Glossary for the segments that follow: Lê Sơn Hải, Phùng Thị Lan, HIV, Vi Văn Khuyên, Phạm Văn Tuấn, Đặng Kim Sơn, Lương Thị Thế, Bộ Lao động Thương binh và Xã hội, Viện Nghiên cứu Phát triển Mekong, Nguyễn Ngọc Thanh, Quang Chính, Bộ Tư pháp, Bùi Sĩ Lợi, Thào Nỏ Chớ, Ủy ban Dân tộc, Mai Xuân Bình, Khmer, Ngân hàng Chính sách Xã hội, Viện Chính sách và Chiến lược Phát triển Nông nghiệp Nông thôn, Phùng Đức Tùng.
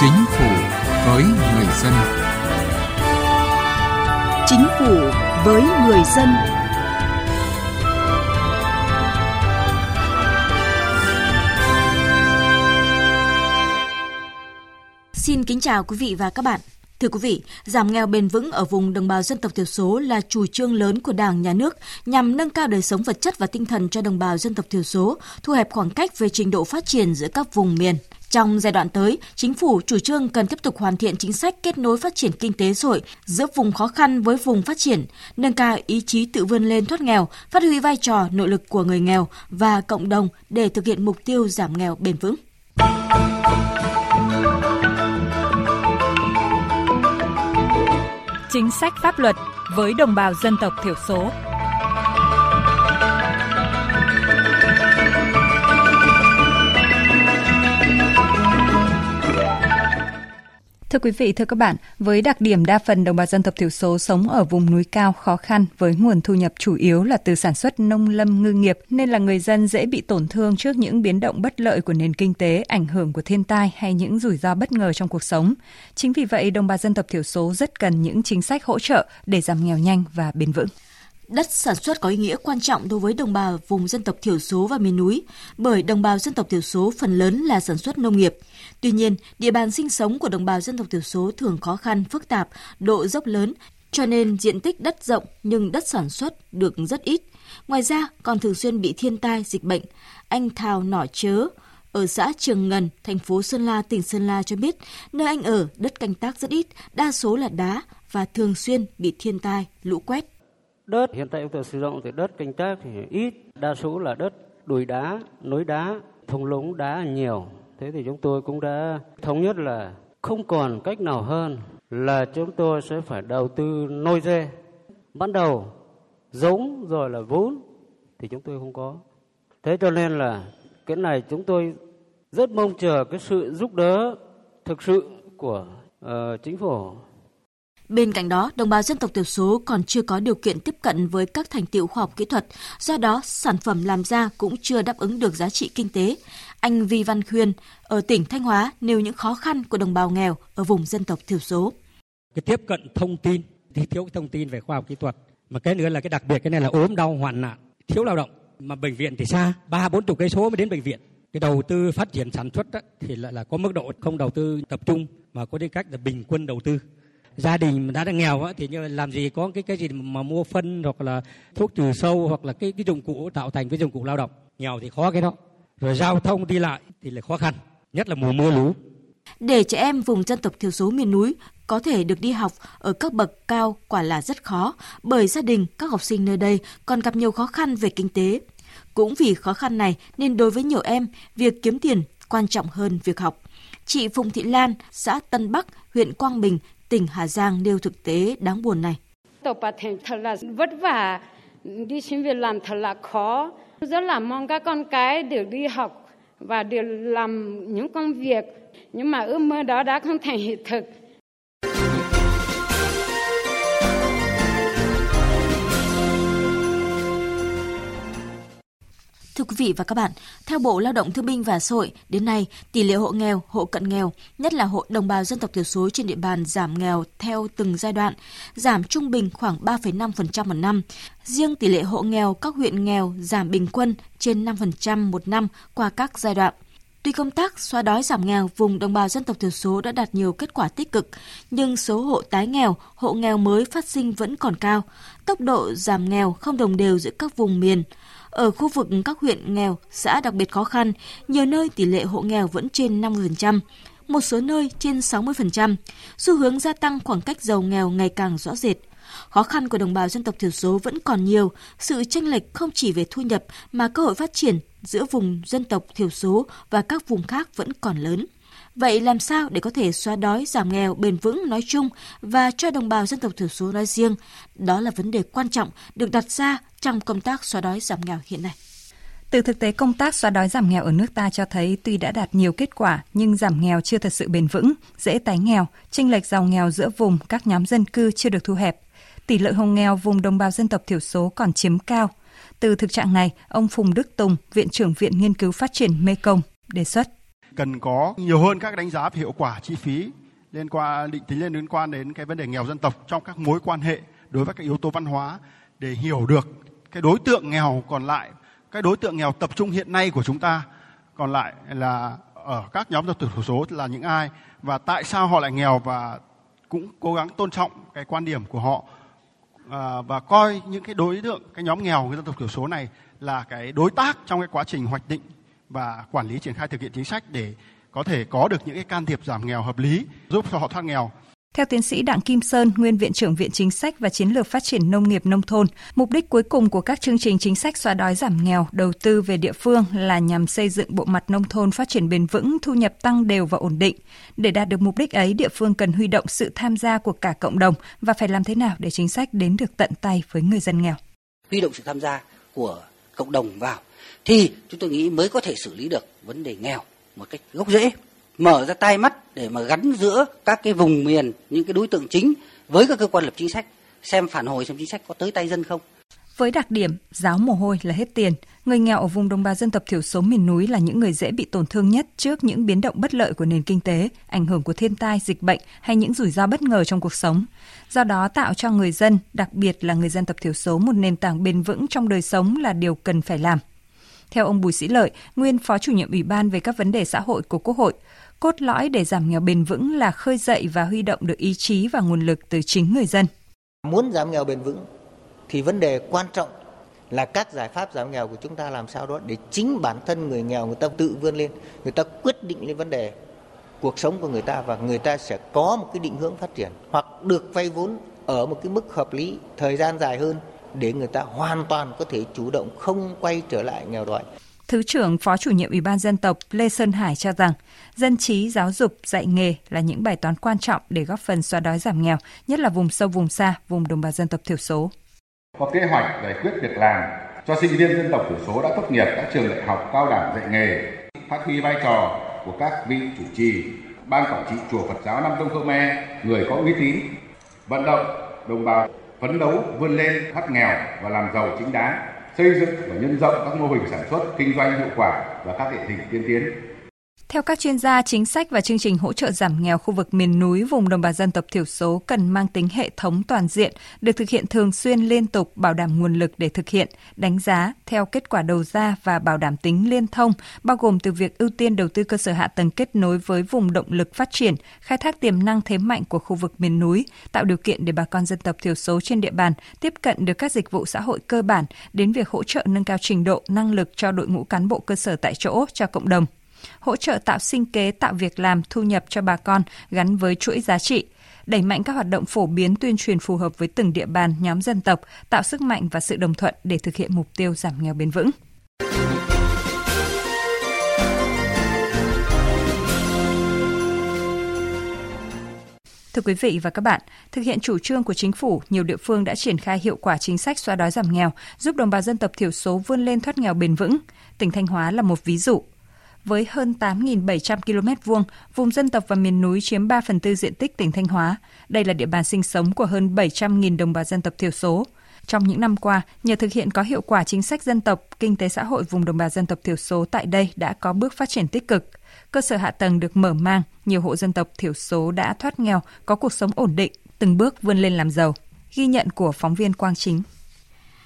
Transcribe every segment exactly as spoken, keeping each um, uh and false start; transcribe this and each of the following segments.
Chính phủ với người dân. Chính phủ với người dân. Xin kính chào quý vị và các bạn. Thưa quý vị, giảm nghèo bền vững ở vùng đồng bào dân tộc thiểu số là chủ trương lớn của Đảng, Nhà nước nhằm nâng cao đời sống vật chất và tinh thần cho đồng bào dân tộc thiểu số, thu hẹp khoảng cách về trình độ phát triển giữa các vùng miền. Trong giai đoạn tới, Chính phủ chủ trương cần tiếp tục hoàn thiện chính sách kết nối phát triển kinh tế xã hội giữa vùng khó khăn với vùng phát triển, nâng cao ý chí tự vươn lên thoát nghèo, phát huy vai trò nội lực của người nghèo và cộng đồng để thực hiện mục tiêu giảm nghèo bền vững. Chính sách pháp luật với đồng bào dân tộc thiểu số. Thưa quý vị, thưa các bạn, với đặc điểm đa phần đồng bào dân tộc thiểu số sống ở vùng núi cao khó khăn với nguồn thu nhập chủ yếu là từ sản xuất nông lâm ngư nghiệp nên là người dân dễ bị tổn thương trước những biến động bất lợi của nền kinh tế, ảnh hưởng của thiên tai hay những rủi ro bất ngờ trong cuộc sống. Chính vì vậy, đồng bào dân tộc thiểu số rất cần những chính sách hỗ trợ để giảm nghèo nhanh và bền vững. Đất sản xuất có ý nghĩa quan trọng đối với đồng bào vùng dân tộc thiểu số và miền núi, bởi đồng bào dân tộc thiểu số phần lớn là sản xuất nông nghiệp. Tuy nhiên, địa bàn sinh sống của đồng bào dân tộc thiểu số thường khó khăn, phức tạp, độ dốc lớn, cho nên diện tích đất rộng nhưng đất sản xuất được rất ít. Ngoài ra, còn thường xuyên bị thiên tai, dịch bệnh. Anh Thào Nỏ Chớ ở xã Trường Ngần, thành phố Sơn La, tỉnh Sơn La cho biết, nơi anh ở đất canh tác rất ít, đa số là đá và thường xuyên bị thiên tai, lũ quét. Đất hiện tại chúng tôi sử dụng thì đất canh tác thì ít, đa số là đất đồi đá, núi đá, thung lũng đá nhiều. Thế thì chúng tôi cũng đã thống nhất là không còn cách nào hơn là chúng tôi sẽ phải đầu tư nôi dê. Ban đầu giống rồi là vốn thì chúng tôi không có. Thế cho nên là cái này chúng tôi rất mong chờ cái sự giúp đỡ thực sự của uh, chính phủ. Bên cạnh đó, đồng bào dân tộc thiểu số còn chưa có điều kiện tiếp cận với các thành tựu khoa học kỹ thuật, do đó sản phẩm làm ra cũng chưa đáp ứng được giá trị kinh tế. Anh Vi Văn Khuyên ở tỉnh Thanh Hóa nêu những khó khăn của đồng bào nghèo ở vùng dân tộc thiểu số. Cái tiếp cận thông tin, thì thiếu thông tin về khoa học kỹ thuật, mà cái nữa là cái đặc biệt cái này là ốm đau hoạn nạn, thiếu lao động, mà bệnh viện thì xa, ba bốn chục cây số mới đến bệnh viện. Cái đầu tư phát triển sản xuất đó, thì lại là có mức độ không đầu tư tập trung mà có đến cách là bình quân đầu tư. Gia đình đã, đã nghèo á, thì như làm gì có cái cái gì mà mua phân hoặc là thuốc trừ sâu hoặc là cái cái dụng cụ tạo thành cái dụng cụ lao động, nghèo thì khó cái đó. Rồi giao thông đi lại thì lại khó khăn, nhất là mùa mưa lũ. Để trẻ em vùng dân tộc thiểu số miền núi có thể được đi học ở các bậc cao quả là rất khó, bởi gia đình các học sinh nơi đây còn gặp nhiều khó khăn về kinh tế. Cũng vì khó khăn này nên đối với nhiều em, việc kiếm tiền quan trọng hơn việc học. Chị Phùng Thị Lan, xã Tân Bắc, huyện Quang Bình, tỉnh Hà Giang nêu thực tế đáng buồn này. Tôi bà thành thật là vất vả, đi xin việc làm thật là khó. Rất là mong các con cái được đi học và được làm những công việc, nhưng mà ước mơ đó đã không thành hiện thực. Thưa quý vị và các bạn, theo Bộ Lao động Thương binh và Xã hội, đến nay, tỷ lệ hộ nghèo, hộ cận nghèo, nhất là hộ đồng bào dân tộc thiểu số trên địa bàn giảm nghèo theo từng giai đoạn, giảm trung bình khoảng ba phẩy năm phần trăm một năm. Riêng tỷ lệ hộ nghèo các huyện nghèo giảm bình quân trên năm phần trăm một năm qua các giai đoạn. Tuy công tác xóa đói giảm nghèo vùng đồng bào dân tộc thiểu số đã đạt nhiều kết quả tích cực, nhưng số hộ tái nghèo, hộ nghèo mới phát sinh vẫn còn cao. Tốc độ giảm nghèo không đồng đều giữa các vùng miền. Ở khu vực các huyện nghèo, xã đặc biệt khó khăn, nhiều nơi tỷ lệ hộ nghèo vẫn trên năm mươi phần trăm, một số nơi trên sáu mươi phần trăm. Xu hướng gia tăng khoảng cách giàu nghèo ngày càng rõ rệt. Khó khăn của đồng bào dân tộc thiểu số vẫn còn nhiều, sự chênh lệch không chỉ về thu nhập mà cơ hội phát triển giữa vùng dân tộc thiểu số và các vùng khác vẫn còn lớn. Vậy làm sao để có thể xóa đói, giảm nghèo bền vững nói chung và cho đồng bào dân tộc thiểu số nói riêng? Đó là vấn đề quan trọng được đặt ra trong công tác xóa đói, giảm nghèo hiện nay. Từ thực tế công tác xóa đói giảm nghèo ở nước ta cho thấy tuy đã đạt nhiều kết quả nhưng giảm nghèo chưa thật sự bền vững, dễ tái nghèo, chênh lệch giàu nghèo giữa vùng các nhóm dân cư chưa được thu hẹp. Tỷ lệ hộ nghèo vùng đồng bào dân tộc thiểu số còn chiếm cao. Từ thực trạng này, ông Phùng Đức Tùng, Viện trưởng Viện Nghiên cứu Phát triển Mekong đề xuất. cần có nhiều hơn các đánh giá về hiệu quả chi phí liên quan định tính liên quan đến cái vấn đề nghèo dân tộc trong các mối quan hệ đối với các yếu tố văn hóa để hiểu được cái đối tượng nghèo còn lại, cái đối tượng nghèo tập trung hiện nay của chúng ta còn lại là ở các nhóm dân tộc thiểu số là những ai và tại sao họ lại nghèo, và cũng cố gắng tôn trọng cái quan điểm của họ à, và coi những cái đối tượng, cái nhóm nghèo người dân tộc thiểu số này là cái đối tác trong cái quá trình hoạch định và quản lý triển khai thực hiện chính sách để có thể có được những cái can thiệp giảm nghèo hợp lý giúp cho họ thoát nghèo. Theo tiến sĩ Đặng Kim Sơn, nguyên Viện trưởng Viện Chính sách và Chiến lược Phát triển Nông nghiệp Nông thôn, mục đích cuối cùng của các chương trình chính sách xóa đói giảm nghèo, đầu tư về địa phương là nhằm xây dựng bộ mặt nông thôn phát triển bền vững, thu nhập tăng đều và ổn định. Để đạt được mục đích ấy, địa phương cần huy động sự tham gia của cả cộng đồng và phải làm thế nào để chính sách đến được tận tay với người dân nghèo. Huy động sự tham gia của cộng đồng vào thì chúng tôi nghĩ mới có thể xử lý được vấn đề nghèo một cách gốc rễ. Mở ra tai mắt để mà gắn giữa các cái vùng miền, những cái đối tượng chính với các cơ quan lập chính sách, xem phản hồi xem chính sách có tới tay dân không. Với đặc điểm ráo mồ hôi là hết tiền, người nghèo ở vùng đồng bào dân tộc thiểu số miền núi là những người dễ bị tổn thương nhất trước những biến động bất lợi của nền kinh tế, ảnh hưởng của thiên tai, dịch bệnh hay những rủi ro bất ngờ trong cuộc sống. Do đó tạo cho người dân, đặc biệt là người dân tộc thiểu số một nền tảng bền vững trong đời sống là điều cần phải làm. Theo ông Bùi Sĩ Lợi, nguyên Phó Chủ nhiệm Ủy ban về các vấn đề xã hội của Quốc hội, cốt lõi để giảm nghèo bền vững là khơi dậy và huy động được ý chí và nguồn lực từ chính người dân. Muốn giảm nghèo bền vững thì vấn đề quan trọng là các giải pháp giảm nghèo của chúng ta làm sao đó để chính bản thân người nghèo người ta tự vươn lên, người ta quyết định lên vấn đề cuộc sống của người ta và người ta sẽ có một cái định hướng phát triển hoặc được vay vốn ở một cái mức hợp lý, thời gian dài hơn để người ta hoàn toàn có thể chủ động không quay trở lại nghèo đói. Thứ trưởng Phó Chủ nhiệm Ủy ban Dân tộc Lê Sơn Hải cho rằng, dân trí, giáo dục, dạy nghề là những bài toán quan trọng để góp phần xóa đói giảm nghèo, nhất là vùng sâu, vùng xa, vùng đồng bào dân tộc thiểu số. Có kế hoạch giải quyết việc làm cho sinh viên dân tộc thiểu số đã tốt nghiệp các trường đại học, cao đẳng, dạy nghề, phát huy vai trò của các vị chủ trì, ban quản trị chùa Phật giáo Nam Tông Khmer, người có uy tín, vận động đồng bào phấn đấu vươn lên thoát nghèo và làm giàu chính đáng, xây dựng và nhân rộng các mô hình sản xuất, kinh doanh hiệu quả và các điển hình tiên tiến. Theo các chuyên gia, chính sách và chương trình hỗ trợ giảm nghèo khu vực miền núi vùng đồng bào dân tộc thiểu số cần mang tính hệ thống toàn diện, được thực hiện thường xuyên liên tục, bảo đảm nguồn lực để thực hiện, đánh giá theo kết quả đầu ra và bảo đảm tính liên thông, bao gồm từ việc ưu tiên đầu tư cơ sở hạ tầng kết nối với vùng động lực phát triển, khai thác tiềm năng thế mạnh của khu vực miền núi, tạo điều kiện để bà con dân tộc thiểu số trên địa bàn tiếp cận được các dịch vụ xã hội cơ bản, đến việc hỗ trợ nâng cao trình độ, năng lực cho đội ngũ cán bộ cơ sở tại chỗ, cho cộng đồng. Hỗ trợ tạo sinh kế, tạo việc làm, thu nhập cho bà con gắn với chuỗi giá trị, đẩy mạnh các hoạt động phổ biến tuyên truyền phù hợp với từng địa bàn, nhóm dân tộc, tạo sức mạnh và sự đồng thuận để thực hiện mục tiêu giảm nghèo bền vững. Thưa quý vị và các bạn, thực hiện chủ trương của chính phủ, nhiều địa phương đã triển khai hiệu quả chính sách xóa đói giảm nghèo, giúp đồng bào dân tộc thiểu số vươn lên thoát nghèo bền vững. Tỉnh Thanh Hóa là một ví dụ. Với hơn tám nghìn bảy trăm ki lô mét vuông, vùng dân tộc và miền núi chiếm ba phần tư diện tích tỉnh Thanh Hóa. Đây là địa bàn sinh sống của hơn bảy trăm nghìn đồng bào dân tộc thiểu số. Trong những năm qua, nhờ thực hiện có hiệu quả chính sách dân tộc, kinh tế xã hội vùng đồng bào dân tộc thiểu số tại đây đã có bước phát triển tích cực. Cơ sở hạ tầng được mở mang, nhiều hộ dân tộc thiểu số đã thoát nghèo, có cuộc sống ổn định, từng bước vươn lên làm giàu. Ghi nhận của phóng viên Quang Chính.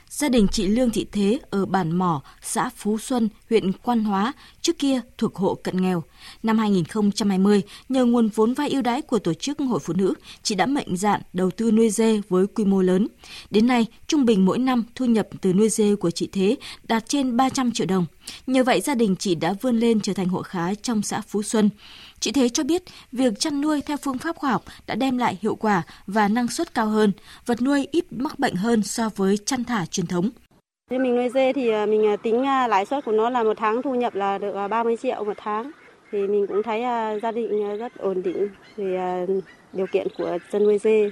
Gia đình chị Lương Thị Thế ở bản Mỏ, xã Phú Xuân, huyện Quan Hóa, trước kia thuộc hộ cận nghèo. Năm hai không hai không, nhờ nguồn vốn vay ưu đãi của Tổ chức Hội Phụ Nữ, chị đã mạnh dạn đầu tư nuôi dê với quy mô lớn. Đến nay, trung bình mỗi năm thu nhập từ nuôi dê của chị Thế đạt trên ba trăm triệu đồng. Nhờ vậy, gia đình chị đã vươn lên trở thành hộ khá trong xã Phú Xuân. Chị Thế cho biết việc chăn nuôi theo phương pháp khoa học đã đem lại hiệu quả và năng suất cao hơn, vật nuôi ít mắc bệnh hơn so với chăn thả truyền thống. Thế mình nuôi dê thì mình tính lãi suất của nó là một tháng thu nhập là được ba mươi triệu một tháng. Thì mình cũng thấy gia đình rất ổn định về điều kiện của chăn nuôi dê.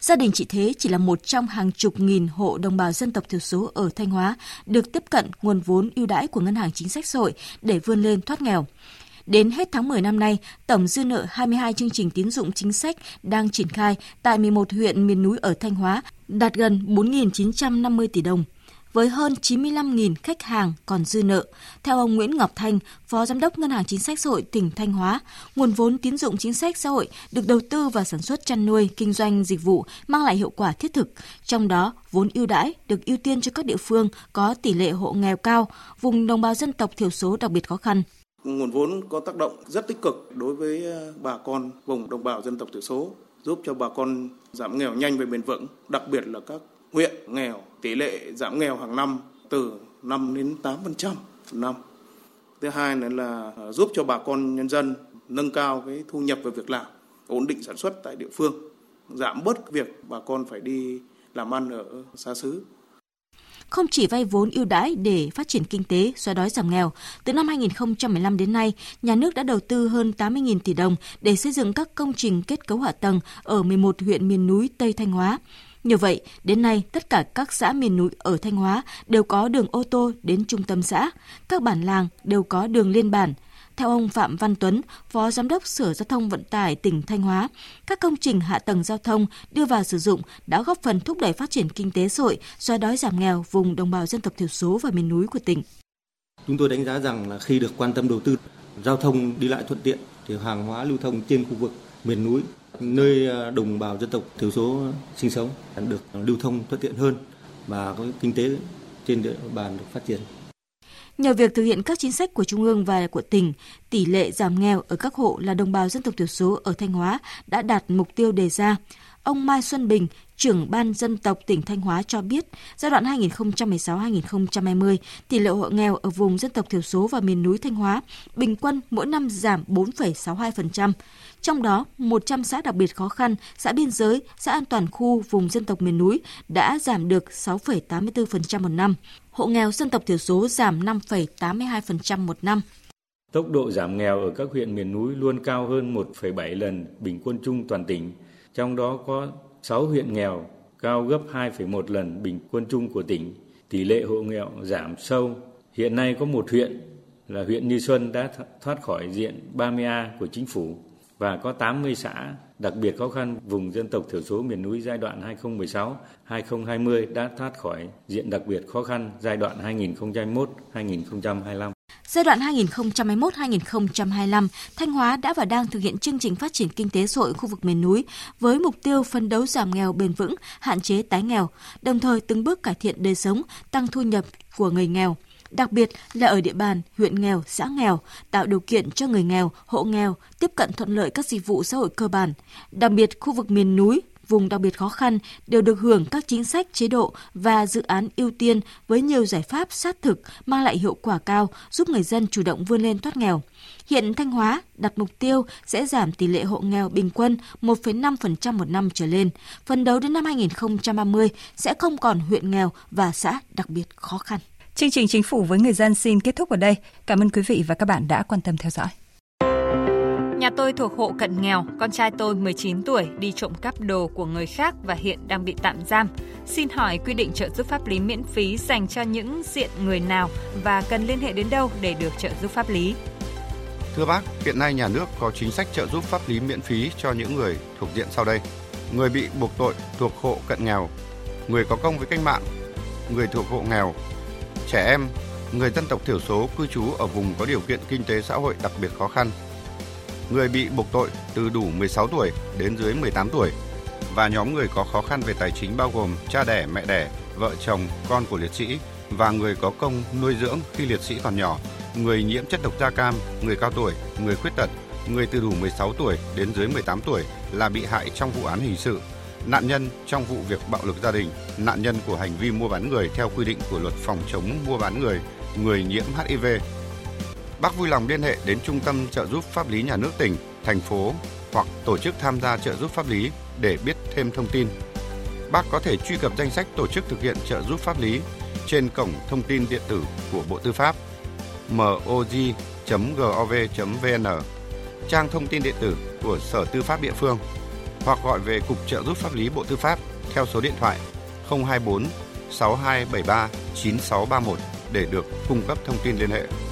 Gia đình chị Thế chỉ là một trong hàng chục nghìn hộ đồng bào dân tộc thiểu số ở Thanh Hóa được tiếp cận nguồn vốn ưu đãi của Ngân hàng Chính sách Xã hội để vươn lên thoát nghèo. Đến hết tháng mười năm nay, tổng dư nợ hai mươi hai chương trình tín dụng chính sách đang triển khai tại mười một huyện miền núi ở Thanh Hóa đạt gần bốn nghìn chín trăm năm mươi tỷ đồng. với hơn chín mươi lăm nghìn khách hàng còn dư nợ. Theo ông Nguyễn Ngọc Thanh, Phó Giám đốc Ngân hàng Chính sách Xã hội tỉnh Thanh Hóa, nguồn vốn tín dụng chính sách xã hội được đầu tư vào sản xuất chăn nuôi, kinh doanh, dịch vụ mang lại hiệu quả thiết thực. Trong đó, vốn ưu đãi được ưu tiên cho các địa phương có tỷ lệ hộ nghèo cao, vùng đồng bào dân tộc thiểu số đặc biệt khó khăn. Nguồn vốn có tác động rất tích cực đối với bà con vùng đồng bào dân tộc thiểu số, giúp cho bà con giảm nghèo nhanh và bền vững, đặc biệt là các huyện nghèo, tỷ lệ giảm nghèo hàng năm từ năm đến tám phần trăm một năm. Thứ hai nữa là giúp cho bà con nhân dân nâng cao cái thu nhập và việc làm, ổn định sản xuất tại địa phương, giảm bớt việc bà con phải đi làm ăn ở xa xứ. Không chỉ vay vốn ưu đãi để phát triển kinh tế, xóa đói giảm nghèo, từ năm hai không một năm đến nay, nhà nước đã đầu tư hơn tám mươi nghìn tỷ đồng để xây dựng các công trình kết cấu hạ tầng ở mười một huyện miền núi Tây Thanh Hóa. Như vậy, đến nay, tất cả các xã miền núi ở Thanh Hóa đều có đường ô tô đến trung tâm xã, các bản làng đều có đường liên bản. Theo ông Phạm Văn Tuấn, Phó Giám đốc Sở Giao thông Vận tải tỉnh Thanh Hóa, các công trình hạ tầng giao thông đưa vào sử dụng đã góp phần thúc đẩy phát triển kinh tế xã hội, xóa đói giảm nghèo vùng đồng bào dân tộc thiểu số và miền núi của tỉnh. Chúng tôi đánh giá rằng là khi được quan tâm đầu tư, giao thông đi lại thuận tiện thì hàng hóa lưu thông trên khu vực miền núi, nơi đồng bào dân tộc thiểu số sinh sống được lưu thông thuận tiện hơn và kinh tế trên địa bàn được phát triển. Nhờ việc thực hiện các chính sách của Trung ương và của tỉnh, tỷ lệ giảm nghèo ở các hộ là đồng bào dân tộc thiểu số ở Thanh Hóa đã đạt mục tiêu đề ra. Ông Mai Xuân Bình, trưởng Ban Dân tộc tỉnh Thanh Hóa cho biết, giai đoạn hai nghìn không trăm mười sáu đến hai nghìn không trăm hai mươi, tỷ lệ hộ nghèo ở vùng dân tộc thiểu số và miền núi Thanh Hóa bình quân mỗi năm giảm bốn phẩy sáu mươi hai phần trăm. Trong đó, một trăm xã đặc biệt khó khăn, xã biên giới, xã an toàn khu vùng dân tộc miền núi đã giảm được sáu phẩy tám mươi tư phần trăm một năm. Hộ nghèo dân tộc thiểu số giảm năm phẩy tám mươi hai phần trăm một năm. Tốc độ giảm nghèo ở các huyện miền núi luôn cao hơn một phẩy bảy lần bình quân chung toàn tỉnh. Trong đó có sáu huyện nghèo, cao gấp hai phẩy một lần bình quân chung của tỉnh. Tỷ lệ hộ nghèo giảm sâu. Hiện nay có một huyện là huyện Như Xuân đã thoát khỏi diện ba mươi A của chính phủ và có tám mươi xã đặc biệt khó khăn vùng dân tộc thiểu số miền núi giai đoạn hai nghìn không trăm mười sáu đến hai nghìn không trăm hai mươi đã thoát khỏi diện đặc biệt khó khăn giai đoạn hai nghìn không trăm hai mươi mốt đến hai nghìn không trăm hai mươi lăm. Giai đoạn hai nghìn không trăm hai mươi mốt đến hai nghìn không trăm hai mươi lăm, Thanh Hóa đã và đang thực hiện chương trình phát triển kinh tế xã hội khu vực miền núi với mục tiêu phấn đấu giảm nghèo bền vững, hạn chế tái nghèo, đồng thời từng bước cải thiện đời sống, tăng thu nhập của người nghèo. Đặc biệt là ở địa bàn huyện nghèo, xã nghèo, tạo điều kiện cho người nghèo, hộ nghèo tiếp cận thuận lợi các dịch vụ xã hội cơ bản. Đặc biệt khu vực miền núi, vùng đặc biệt khó khăn đều được hưởng các chính sách, chế độ và dự án ưu tiên với nhiều giải pháp sát thực mang lại hiệu quả cao, giúp người dân chủ động vươn lên thoát nghèo. Hiện Thanh Hóa đặt mục tiêu sẽ giảm tỷ lệ hộ nghèo bình quân một phẩy năm phần trăm một năm trở lên. Phấn đấu đến năm hai nghìn không trăm ba mươi sẽ không còn huyện nghèo và xã đặc biệt khó khăn. Chương trình Chính phủ với người dân xin kết thúc ở đây. Cảm ơn quý vị và các bạn đã quan tâm theo dõi. Nhà tôi thuộc hộ cận nghèo, con trai tôi mười chín tuổi đi trộm cắp đồ của người khác và hiện đang bị tạm giam. Xin hỏi quy định trợ giúp pháp lý miễn phí dành cho những diện người nào và cần liên hệ đến đâu để được trợ giúp pháp lý? Thưa bác, hiện nay nhà nước có chính sách trợ giúp pháp lý miễn phí cho những người thuộc diện sau đây: người bị buộc tội thuộc hộ cận nghèo, người có công với cách mạng, người thuộc hộ nghèo, trẻ em, người dân tộc thiểu số cư trú ở vùng có điều kiện kinh tế xã hội đặc biệt khó khăn, người bị buộc tội từ đủ mười sáu tuổi đến dưới mười tám tuổi và nhóm người có khó khăn về tài chính bao gồm cha đẻ, mẹ đẻ, vợ chồng, con của liệt sĩ và người có công nuôi dưỡng khi liệt sĩ còn nhỏ, người nhiễm chất độc da cam, người cao tuổi, người khuyết tật, người từ đủ mười sáu tuổi đến dưới mười tám tuổi là bị hại trong vụ án hình sự, nạn nhân trong vụ việc bạo lực gia đình, nạn nhân của hành vi mua bán người theo quy định của luật phòng chống mua bán người, người nhiễm H I V. Bác vui lòng liên hệ đến Trung tâm Trợ giúp pháp lý nhà nước tỉnh, thành phố hoặc tổ chức tham gia trợ giúp pháp lý để biết thêm thông tin. Bác có thể truy cập danh sách tổ chức thực hiện trợ giúp pháp lý trên cổng thông tin điện tử của Bộ Tư pháp moj chấm gov chấm vn, trang thông tin điện tử của Sở Tư pháp địa phương, hoặc gọi về Cục Trợ giúp pháp lý Bộ Tư pháp theo số điện thoại không hai bốn sáu hai bảy ba chín sáu ba một để được cung cấp thông tin liên hệ.